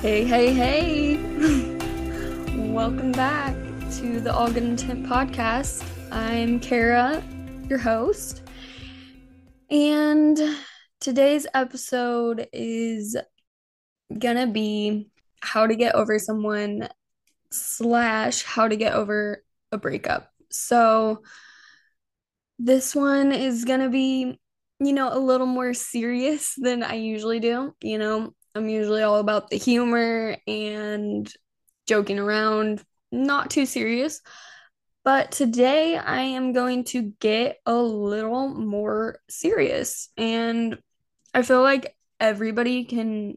Hey. Welcome back to the All Good Intent Podcast. I'm Kara, your host. And today's episode is gonna be how to get over someone / how to get over a breakup. So this one is gonna be, a little more serious than I usually do. I'm usually all about the humor and joking around, not too serious. But today I am going to get a little more serious. And I feel like everybody can,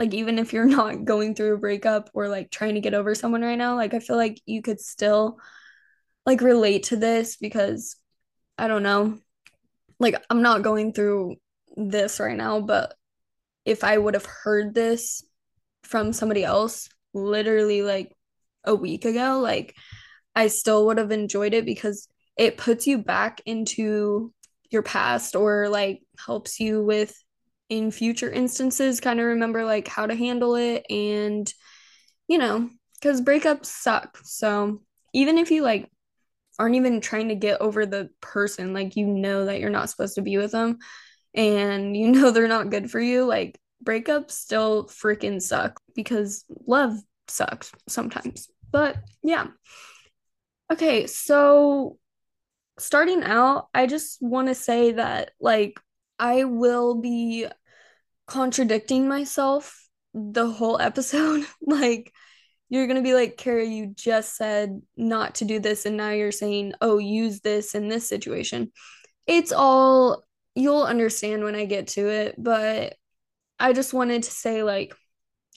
even if you're not going through a breakup or trying to get over someone right now, I feel like you could still relate to this because I don't know, I'm not going through this right now, but if I would have heard this from somebody else literally a week ago, I still would have enjoyed it because it puts you back into your past or helps you with in future instances kind of remember how to handle it. And because breakups suck, so even if you aren't even trying to get over the person, that you're not supposed to be with them and they're not good for you, breakups still freaking suck because love sucks sometimes. But yeah. Okay, so starting out, I just want to say that I will be contradicting myself the whole episode. You're going to be Kara, you just said not to do this, and now you're saying, oh, use this in this situation. It's all, you'll understand when I get to it, but I just wanted to say,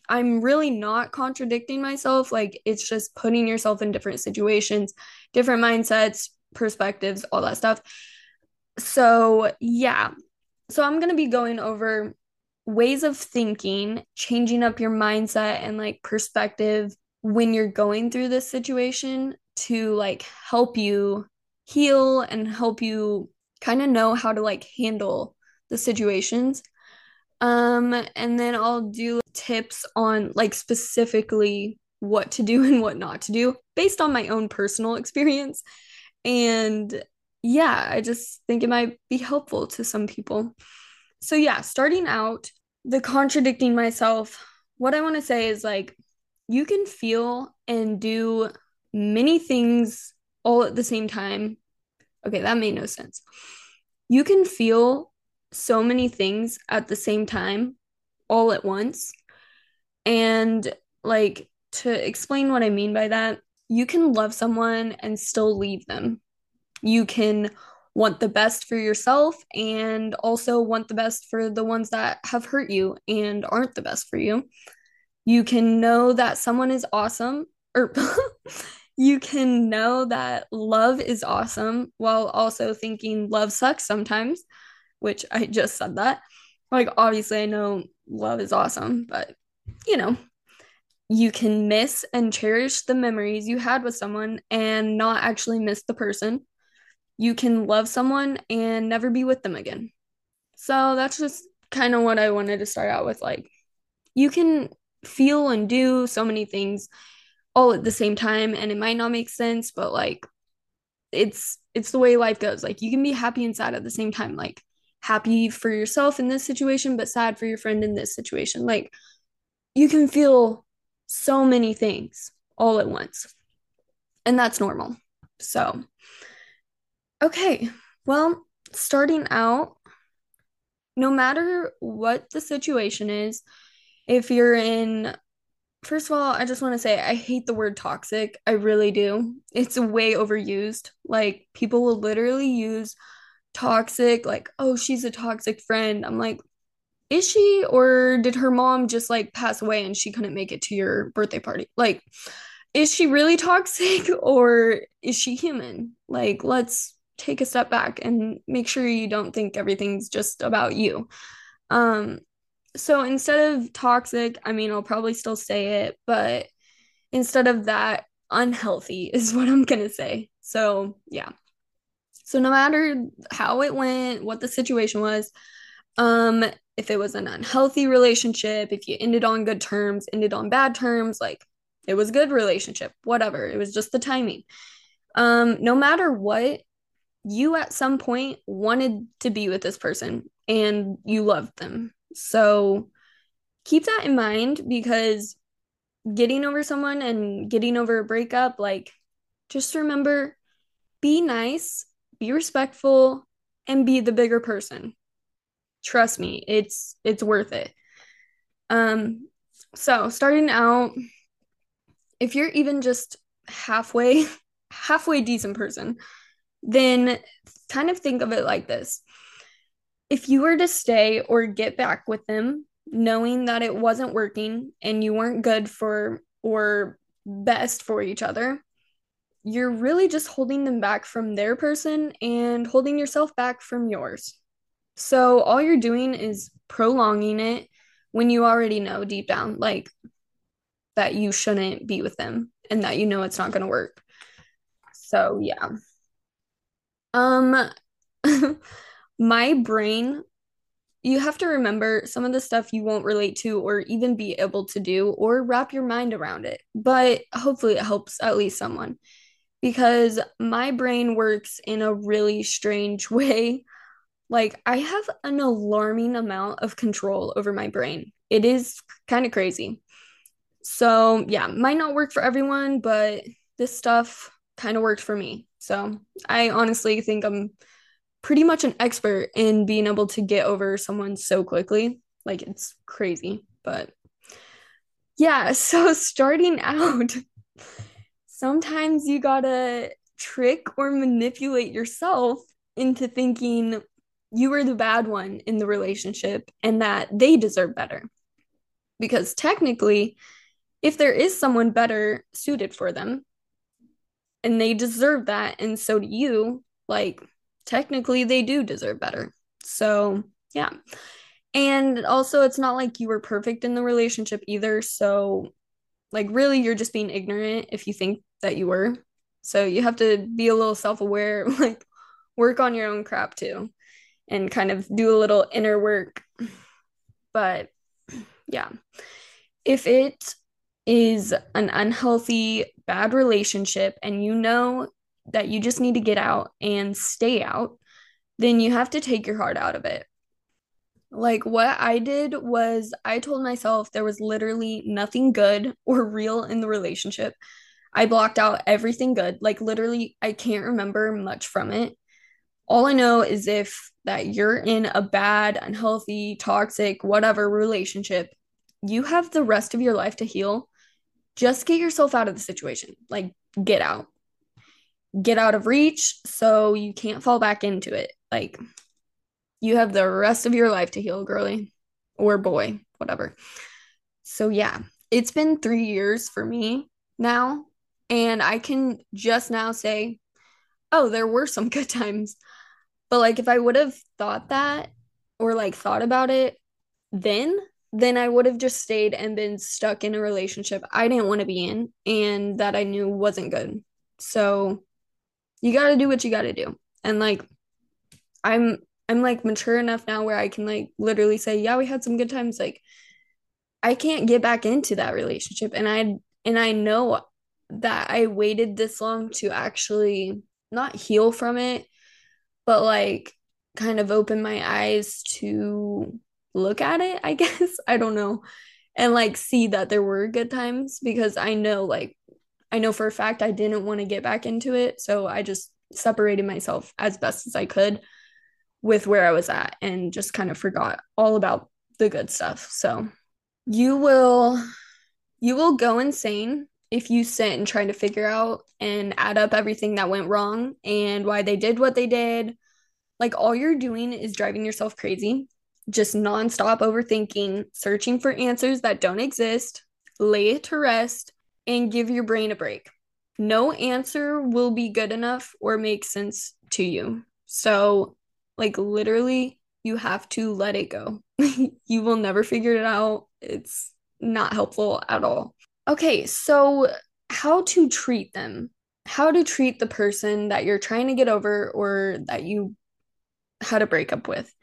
I'm really not contradicting myself. It's just putting yourself in different situations, different mindsets, perspectives, all that stuff. So, yeah. So I'm going to be going over ways of thinking, changing up your mindset and perspective when you're going through this situation to help you heal and help you kind of know how to handle the situations. And then I'll do tips on specifically what to do and what not to do based on my own personal experience. And yeah, I just think it might be helpful to some people. So yeah, starting out, the contradicting myself, what I want to say is you can feel and do many things all at the same time. Okay, that made no sense. You can feel so many things at the same time, all at once. And to explain what I mean by that, you can love someone and still leave them. You can want the best for yourself and also want the best for the ones that have hurt you and aren't the best for you. You can know that someone is awesome, or you can know that love is awesome while also thinking love sucks sometimes, which I just said that. Obviously I know love is awesome, but you can miss and cherish the memories you had with someone and not actually miss the person. You can love someone and never be with them again. So that's just kind of what I wanted to start out with. You can feel and do so many things all at the same time, and it might not make sense, but it's the way life goes. You can be happy and sad at the same time. Happy for yourself in this situation, but sad for your friend in this situation. You can feel so many things all at once, and that's normal. So okay, well, starting out, no matter what the situation is, if you're in, first of all, I just want to say I hate the word toxic. I really do. It's way overused. People will literally use toxic, oh, she's a toxic friend. I'm like, is she, or did her mom just pass away and she couldn't make it to your birthday party? Is she really toxic, or is she human? Let's take a step back and make sure you don't think everything's just about you. So instead of toxic, I'll probably still say it, but instead of that, unhealthy is what I'm gonna say. So yeah. So no matter how it went, what the situation was, If it was an unhealthy relationship, if you ended on good terms, ended on bad terms, like it was a good relationship, whatever. It was just the timing. No matter what, you at some point wanted to be with this person and you loved them. So keep that in mind, because getting over someone and getting over a breakup, like, just remember, be nice, be respectful, and be the bigger person. Trust me, it's worth it. So starting out, if you're even just halfway decent person, then kind of think of it like this. If you were to stay or get back with them, knowing that it wasn't working and you weren't good for or best for each other, you're really just holding them back from their person and holding yourself back from yours. So all you're doing is prolonging it when you already know deep down, like, that you shouldn't be with them and that you know it's not going to work. So, yeah. My brain, you have to remember some of the stuff you won't relate to or even be able to do or wrap your mind around it, but hopefully it helps at least someone, because my brain works in a really strange way. Like, I have an alarming amount of control over my brain. It is kind of crazy. So, yeah, might not work for everyone, but this stuff kind of worked for me. So I honestly think I'm pretty much an expert in being able to get over someone so quickly. Like, it's crazy, but yeah. So starting out, sometimes you gotta trick or manipulate yourself into thinking you were the bad one in the relationship and that they deserve better. Because technically, if there is someone better suited for them and they deserve that, and so do you, like, technically they do deserve better. So, yeah. And also, it's not like you were perfect in the relationship either. So, like, really, you're just being ignorant if you think that you were. So you have to be a little self-aware, like, work on your own crap too, and kind of do a little inner work. But yeah, if it is an unhealthy, bad relationship and you know that you just need to get out and stay out, then you have to take your heart out of it. Like, what I did was I told myself there was literally nothing good or real in the relationship. I blocked out everything good. Like, literally, I can't remember much from it. All I know is if that you're in a bad, unhealthy, toxic, whatever relationship, you have the rest of your life to heal. Just get yourself out of the situation. Like, get out. Get out of reach so you can't fall back into it. Like, you have the rest of your life to heal, girly or boy, whatever. So, yeah, it's been 3 years for me now, and I can just now say, oh, there were some good times. But, like, if I would have thought that or, like, thought about it then I would have just stayed and been stuck in a relationship I didn't want to be in and that I knew wasn't good. So you got to do what you got to do. And, like, I'm like, mature enough now where I can, like, literally say, yeah, we had some good times. Like, I can't get back into that relationship. And I know that I waited this long to actually not heal from it, but, like, kind of open my eyes to look at it, I guess. I don't know. And, like, see that there were good times, because I know for a fact I didn't want to get back into it. So I just separated myself as best as I could with where I was at and just kind of forgot all about the good stuff. So you will go insane if you sit and try to figure out and add up everything that went wrong and why they did what they did. Like, all you're doing is driving yourself crazy, just nonstop overthinking, searching for answers that don't exist. Lay it to rest and give your brain a break. No answer will be good enough or make sense to you. So, like, literally, you have to let it go. You will never figure it out. It's not helpful at all. Okay, so how to treat them. How to treat the person that you're trying to get over or that you had a breakup with.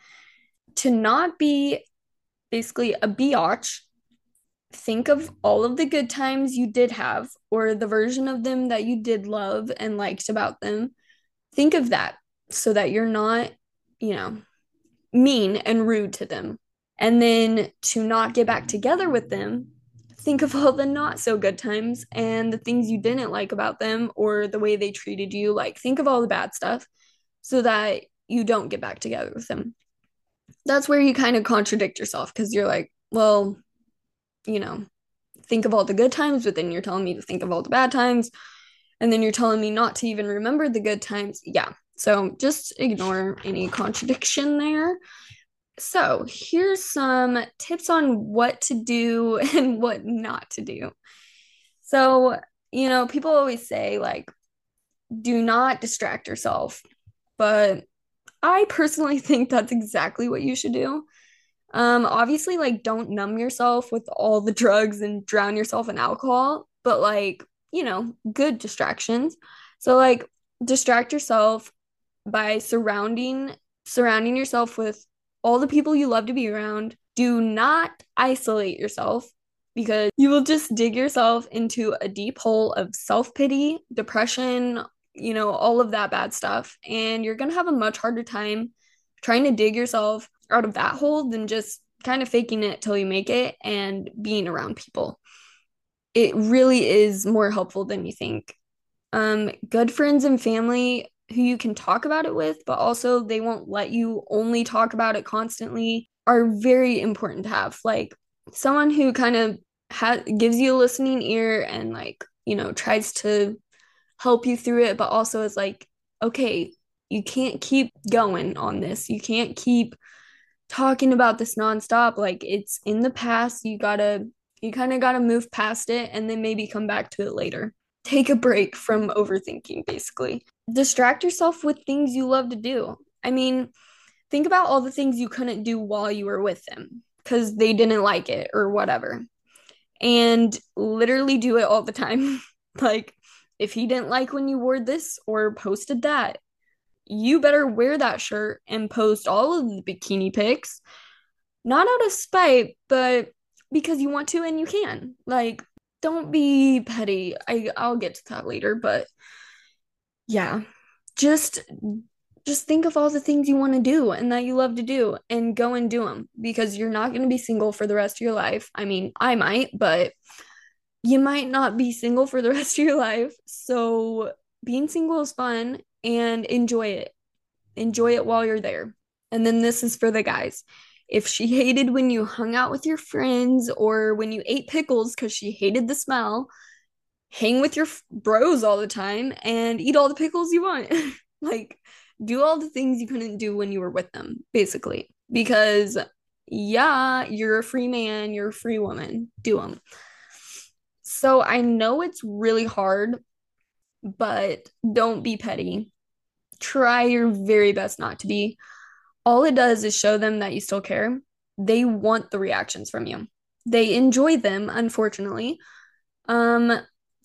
to not be basically a biatch, think of all of the good times you did have or the version of them that you did love and liked about them. Think of that so that you're not, you know, mean and rude to them. And then to not get back together with them, think of all the not so good times and the things you didn't like about them or the way they treated you. Like, think of all the bad stuff so that you don't get back together with them. That's where you kind of contradict yourself, because you're like, well, you know, think of all the good times, but then you're telling me to think of all the bad times, and then you're telling me not to even remember the good times. Yeah, so just ignore any contradiction there. So here's some tips on what to do and what not to do. So, you know, people always say, like, do not distract yourself, but I personally think that's exactly what you should do. Obviously, like, don't numb yourself with all the drugs and drown yourself in alcohol, but, like, you know, good distractions. So, like, distract yourself by surrounding yourself with all the people you love to be around. Do not isolate yourself, because you will just dig yourself into a deep hole of self-pity, depression, you know, all of that bad stuff. And you're going to have a much harder time trying to dig yourself out of that hole than just kind of faking it till you make it and being around people. It really is more helpful than you think. Good friends and family who you can talk about it with, but also they won't let you only talk about it constantly, are very important to have. Like, someone who kind of gives you a listening ear and, like, you know, tries to help you through it, but also is like, okay, you can't keep going on this. You can't keep talking about this nonstop. Like, it's in the past. You kind of gotta move past it and then maybe come back to it later. Take a break from overthinking, basically. Distract yourself with things you love to do. I mean, think about all the things you couldn't do while you were with them because they didn't like it or whatever. And literally do it all the time. Like, if he didn't like when you wore this or posted that, you better wear that shirt and post all of the bikini pics. Not out of spite, but because you want to and you can. Like, don't be petty. I'll get to that later, but yeah. Just think of all the things you want to do and that you love to do and go and do them, because you're not going to be single for the rest of your life. I mean, I might, but you might not be single for the rest of your life. So being single is fun, and enjoy it. Enjoy it while you're there. And then this is for the guys. If she hated when you hung out with your friends or when you ate pickles because she hated the smell, hang with your bros all the time and eat all the pickles you want. Like, do all the things you couldn't do when you were with them, basically. Because, yeah, you're a free man, you're a free woman. Do them. So I know it's really hard, but don't be petty. Try your very best not to be. All it does is show them that you still care. They want the reactions from you. They enjoy them, unfortunately. So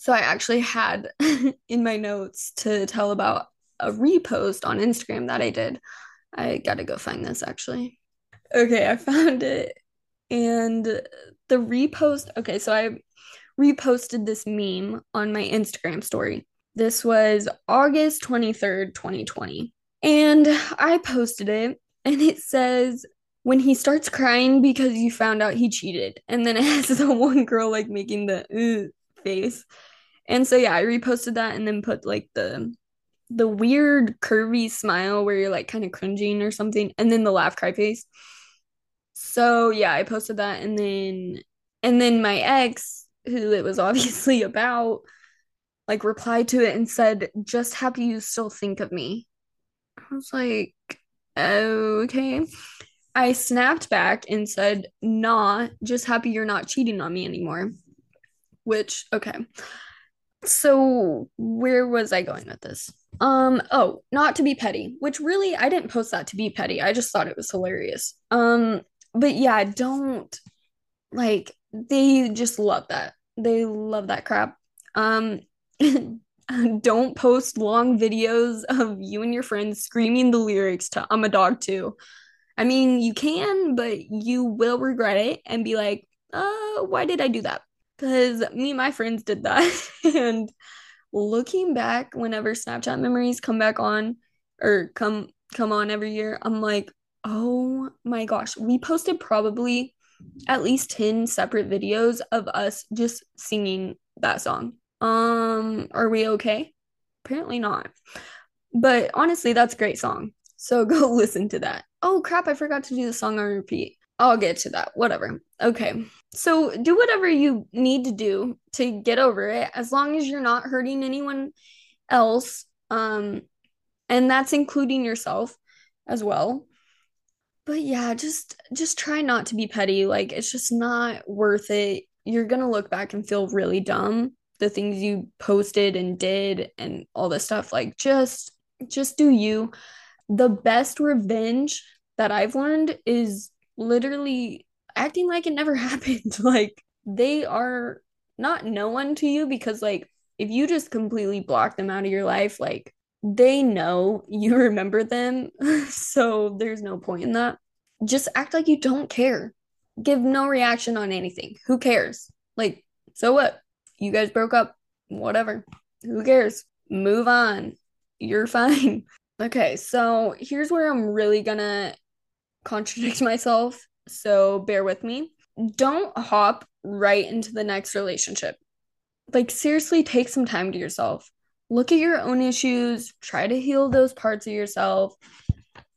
I actually had in my notes to tell about a repost on Instagram that I did. I gotta go find this, actually. Okay, I found it. And the repost, okay, so I reposted this meme on my Instagram story. This was August 23rd, 2020. And I posted it, and it says, when he starts crying because you found out he cheated. And then it has the one girl, like, making the face. And so, yeah, I reposted that and then put, like, the weird curvy smile where you're, like, kind of cringing or something. And then the laugh cry face. So, yeah, I posted that. And then my ex, who it was obviously about, like, replied to it and said, just happy you still think of me. I was like, okay. I snapped back and said, nah, just happy you're not cheating on me anymore. Which, okay. So where was I going with this? Not to be petty, which really I didn't post that to be petty. I just thought it was hilarious. But yeah, don't, like, they just love that. They love that crap. Don't post long videos of you and your friends screaming the lyrics to I'm a Dog Too. I mean, you can, but you will regret it and be like, why did I do that? Because me and my friends did that. And looking back, whenever Snapchat memories come back on or come on every year, I'm like, oh my gosh, we posted probably at least 10 separate videos of us just singing that song. Are we okay? Apparently not. But honestly, that's a great song. So go listen to that. Oh crap, I forgot to do the song on repeat. I'll get to that. Whatever. Okay. So do whatever you need to do to get over it, as long as you're not hurting anyone else. And that's including yourself as well. But yeah, just try not to be petty. Like, it's just not worth it. You're going to look back and feel really dumb, the things you posted and did and all this stuff. Like, just do you. The best revenge that I've learned is literally acting like it never happened. Like, they are not no one to you, because like, if you just completely block them out of your life, like, they know you remember them. So there's no point in that. Just act like you don't care. Give no reaction on anything. Who cares? Like, so what? You guys broke up. Whatever. Who cares? Move on. You're fine. Okay, so here's where I'm really gonna contradict myself, so bear with me. Don't hop right into the next relationship. Like, seriously, take some time to yourself. Look at your own issues. Try to heal those parts of yourself.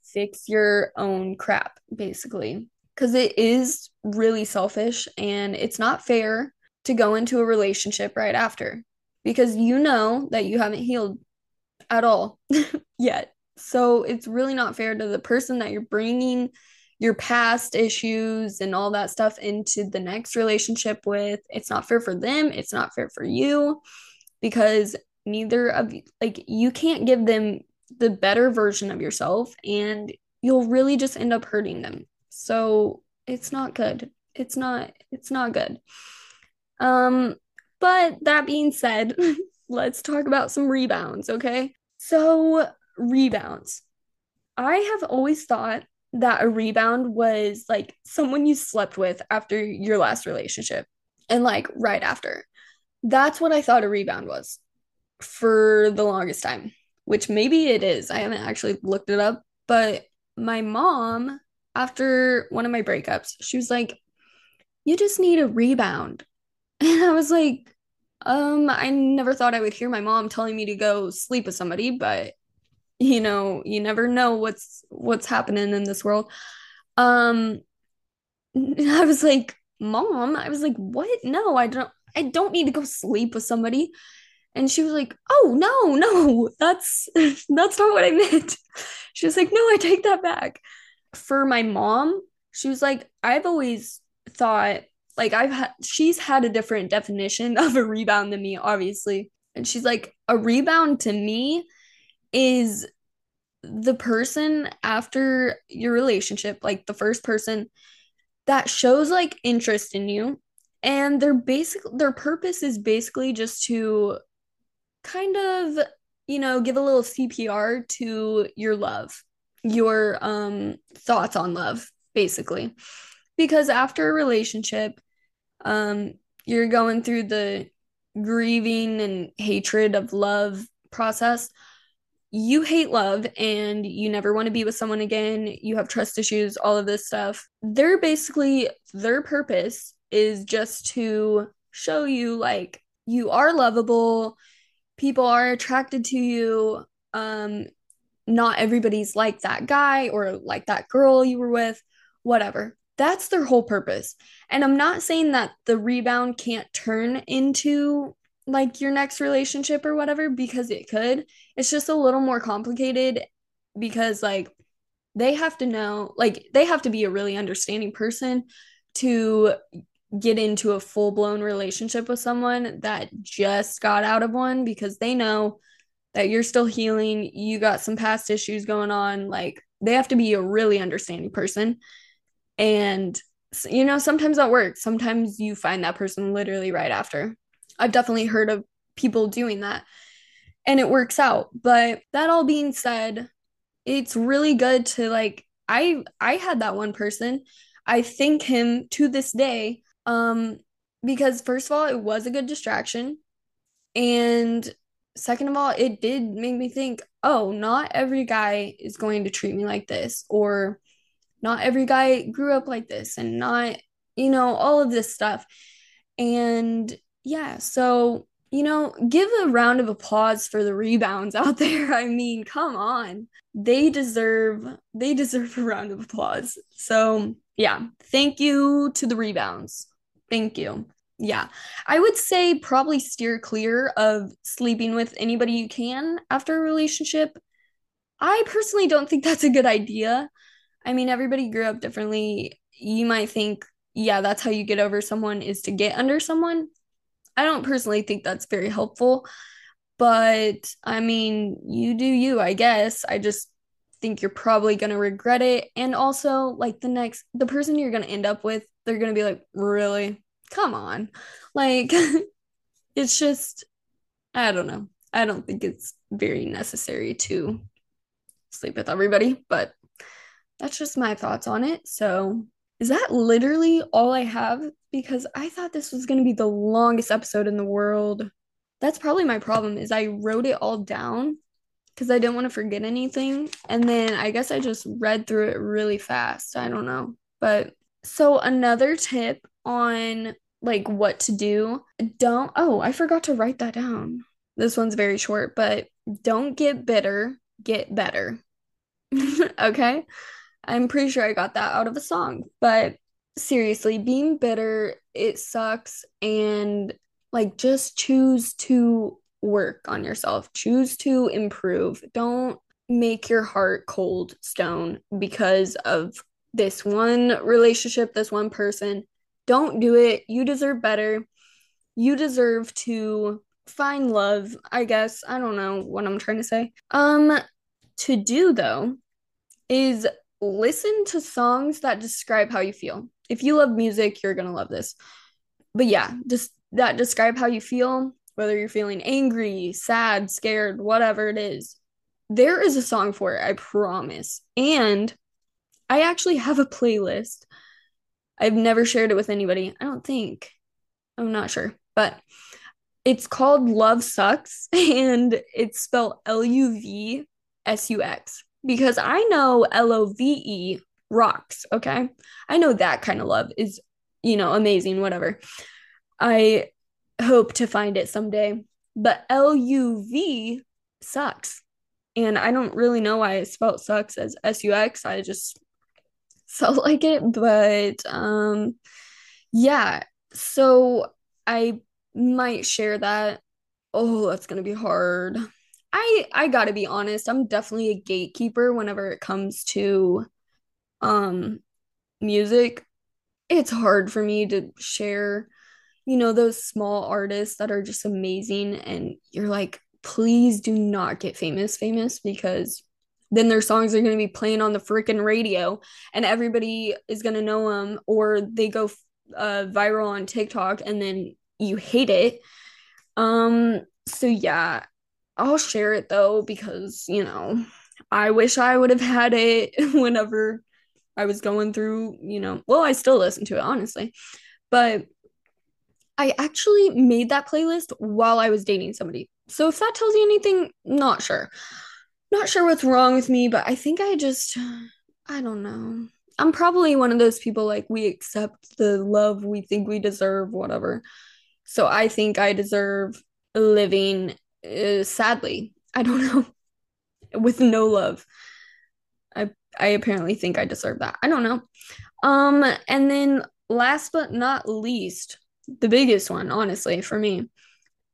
Fix your own crap, basically. Because it is really selfish, and it's not fair to go into a relationship right after, because you know that you haven't healed at all yet. So it's really not fair to the person that you're bringing your past issues and all that stuff into the next relationship with. It's not fair for them. It's not fair for you, because neither of you, like, you can't give them the better version of yourself, and you'll really just end up hurting them. So it's not good. It's not good. But that being said, let's talk about some rebounds. Okay. So rebounds. I have always thought that a rebound was like someone you slept with after your last relationship and like right after. That's what I thought a rebound was for the longest time, which maybe it is. I haven't actually looked it up, but my mom, after one of my breakups, she was like, you just need a rebound. And I was like, I never thought I would hear my mom telling me to go sleep with somebody, but you know, you never know what's happening in this world. I was like, Mom, I was like, what? No, I don't need to go sleep with somebody. And she was like, oh, no, that's not what I meant. She was like, no, I take that back. For my mom, she was like, I've always thought, like, she's had a different definition of a rebound than me, obviously. And she's like, a rebound to me is the person after your relationship, like the first person that shows like interest in you, and their purpose is basically just to kind of, you know, give a little CPR to your love, your thoughts on love, basically. Because after a relationship, you're going through the grieving and hatred of love process. You hate love and you never want to be with someone again. You have trust issues, all of this stuff. They're basically, their purpose is just to show you, like, you are lovable. People are attracted to you. Not everybody's like that guy or like that girl you were with, whatever. That's their whole purpose. And I'm not saying that the rebound can't turn into like your next relationship or whatever, because it could. It's just a little more complicated, because like they have to know, like they have to be a really understanding person to get into a full-blown relationship with someone that just got out of one, because they know that you're still healing. You got some past issues going on. Like, they have to be a really understanding person. And, you know, sometimes that works. Sometimes you find that person literally right after. I've definitely heard of people doing that, and it works out. But that all being said, it's really good to, like, I had that one person. I thank him to this day, because first of all, it was a good distraction. And second of all, it did make me think, oh, not every guy is going to treat me like this, or not every guy grew up like this, and not, you know, all of this stuff. And yeah, so, you know, give a round of applause for the rebounds out there. I mean, come on. They deserve a round of applause. So yeah, thank you to the rebounds. Thank you. Yeah, I would say probably steer clear of sleeping with anybody you can after a relationship. I personally don't think that's a good idea. I mean, everybody grew up differently. You might think, yeah, that's how you get over someone, is to get under someone. I don't personally think that's very helpful. But, I mean, you do you, I guess. I just think you're probably going to regret it. And also, like, the person you're going to end up with, they're going to be like, really? Come on. Like, it's just, I don't know. I don't think it's very necessary to sleep with everybody, but that's just my thoughts on it. So is that literally all I have? Because I thought this was going to be the longest episode in the world. That's probably my problem, is I wrote it all down because I didn't want to forget anything. And then I guess I just read through it really fast. I don't know. But so another tip on like what to do. I forgot to write that down. This one's very short, but don't get bitter, get better. Okay? I'm pretty sure I got that out of a song, but seriously, being bitter, it sucks. And like, just choose to work on yourself, choose to improve. Don't make your heart cold stone because of this one relationship, this one person. Don't do it. You deserve better. You deserve to find love, I guess. I don't know what I'm trying to say. To do, though, is listen to songs that describe how you feel. If you love music, you're going to love this. But yeah, just that describe how you feel, whether you're feeling angry, sad, scared, whatever it is. There is a song for it, I promise. And I actually have a playlist. I've never shared it with anybody. I don't think. I'm not sure. But it's called Luv Sux, and it's spelled LUV SUX, because I know LOVE rocks, okay? I know that kind of love is, you know, amazing, whatever. I hope to find it someday. But LUV sucks. And I don't really know why I spelled sucks as SUX. I just felt like it, but yeah, so I might share that. Oh, that's gonna be hard. I gotta be honest, I'm definitely a gatekeeper whenever it comes to music. It's hard for me to share, you know, those small artists that are just amazing, and you're like, please do not get famous, because then their songs are going to be playing on the freaking radio and everybody is going to know them, or they go viral on TikTok and then you hate it. So yeah, I'll share it though, because, you know, I wish I would have had it whenever I was going through, you know, well, I still listen to it, honestly, but I actually made that playlist while I was dating somebody. So if that tells you anything, not sure. Not sure what's wrong with me, but I think I don't know. I'm probably one of those people, like, we accept the love we think we deserve, whatever. So I think I deserve living, sadly, I don't know, with no love. I apparently think I deserve that. I don't know. And then last but not least, the biggest one, honestly, for me,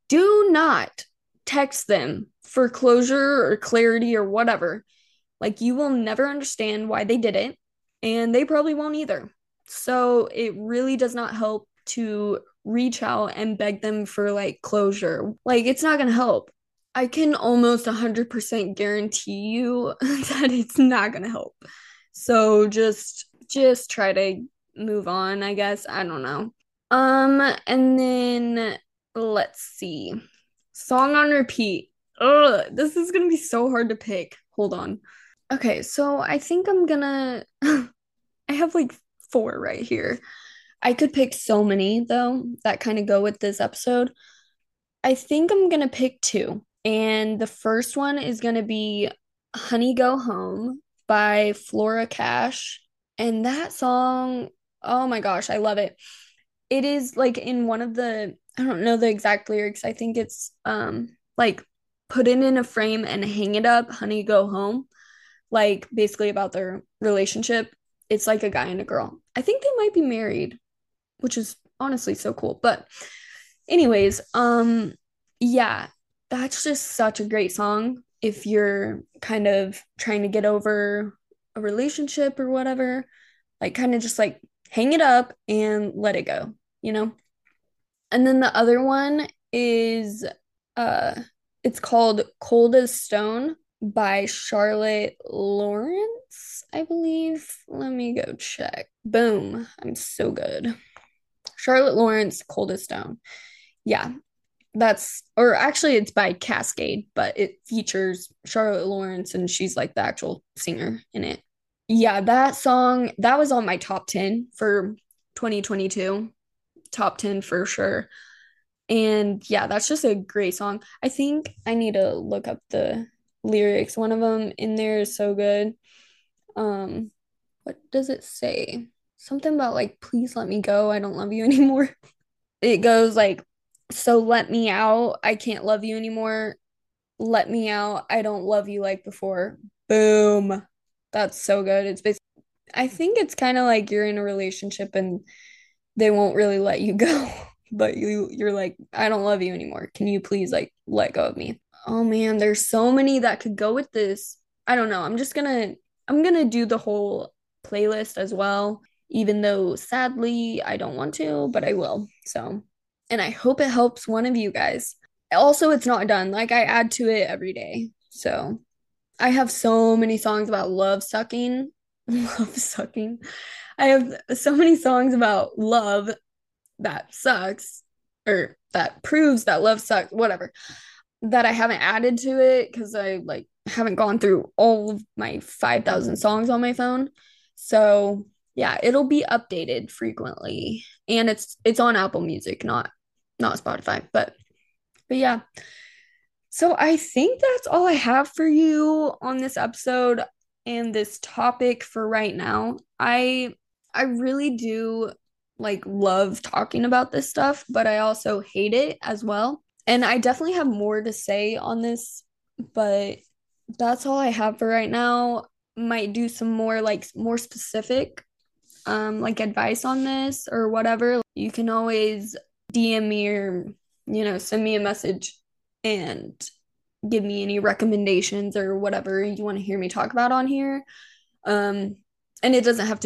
do not text them for closure or clarity or whatever. Like, you will never understand why they did it, and they probably won't either. So it really does not help to reach out and beg them for, like, closure. Like, it's not gonna help. I can almost 100% guarantee you that it's not gonna help. So just try to move on, I guess. I don't know. And then let's see. Song on repeat. Ugh, this is gonna be so hard to pick. Hold on. Okay, so I think I'm gonna... I have like 4 right here. I could pick so many, though, that kind of go with this episode. I think I'm gonna pick 2. And the first one is gonna be Honey Go Home by Flora Cash. And that song, oh my gosh, I love it. It is like in one of the, I don't know the exact lyrics. I think it's like put it in a frame and hang it up, honey, go home. Like basically about their relationship. It's like a guy and a girl. I think they might be married, which is honestly so cool. But anyways, yeah, that's just such a great song if you're kind of trying to get over a relationship or whatever, like kind of just like hang it up and let it go, you know? And then the other one is, it's called Cold as Stone by Charlotte Lawrence, I believe. Let me go check. Boom. I'm so good. Charlotte Lawrence, Cold as Stone. Yeah. That's, or actually it's by Kaskade, but it features Charlotte Lawrence and she's like the actual singer in it. Yeah, that song, that was on my top 10 for 2022. Top 10 for sure. And yeah, that's just a great song. I think I need to look up the lyrics. One of them in there is so good. What does it say? Something about like, please let me go. I don't love you anymore. It goes like, so let me out. I can't love you anymore. Let me out. I don't love you like before. Boom. That's so good. It's basically, I think it's kind of like you're in a relationship and they won't really let you go, but you're like, I don't love you anymore. Can you please like let go of me? Oh man, there's so many that could go with this. I don't know. I'm gonna do the whole playlist as well, even though sadly I don't want to, but I will. So. And I hope it helps one of you guys. Also, it's not done. Like, I add to it every day. So, I have so many songs about love sucking. Love sucking. I have so many songs about love that sucks. Or that proves that love sucks. Whatever. That I haven't added to it. Because I, like, haven't gone through all of my 5,000 songs on my phone. So, yeah. It'll be updated frequently. And it's on Apple Music, not Spotify, but yeah. So I think that's all I have for you on this episode and this topic for right now. I really do like love talking about this stuff, but I also hate it as well. And I definitely have more to say on this, but that's all I have for right now. Might do some more like more specific like advice on this or whatever. You can always DM me or, you know, send me a message and give me any recommendations or whatever you want to hear me talk about on here. And it doesn't have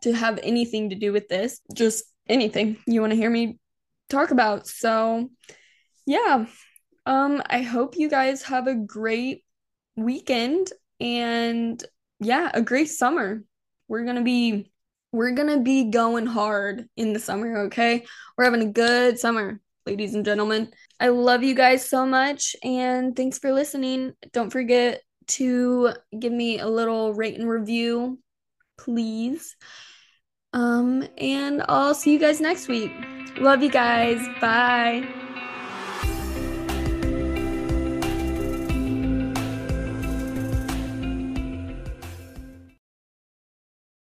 to have anything to do with this, just anything you want to hear me talk about. So yeah, I hope you guys have a great weekend and yeah, a great summer. We're going to be going hard in the summer, okay? We're having a good summer, ladies and gentlemen. I love you guys so much, and thanks for listening. Don't forget to give me a little rate and review, please. And I'll see you guys next week. Love you guys. Bye.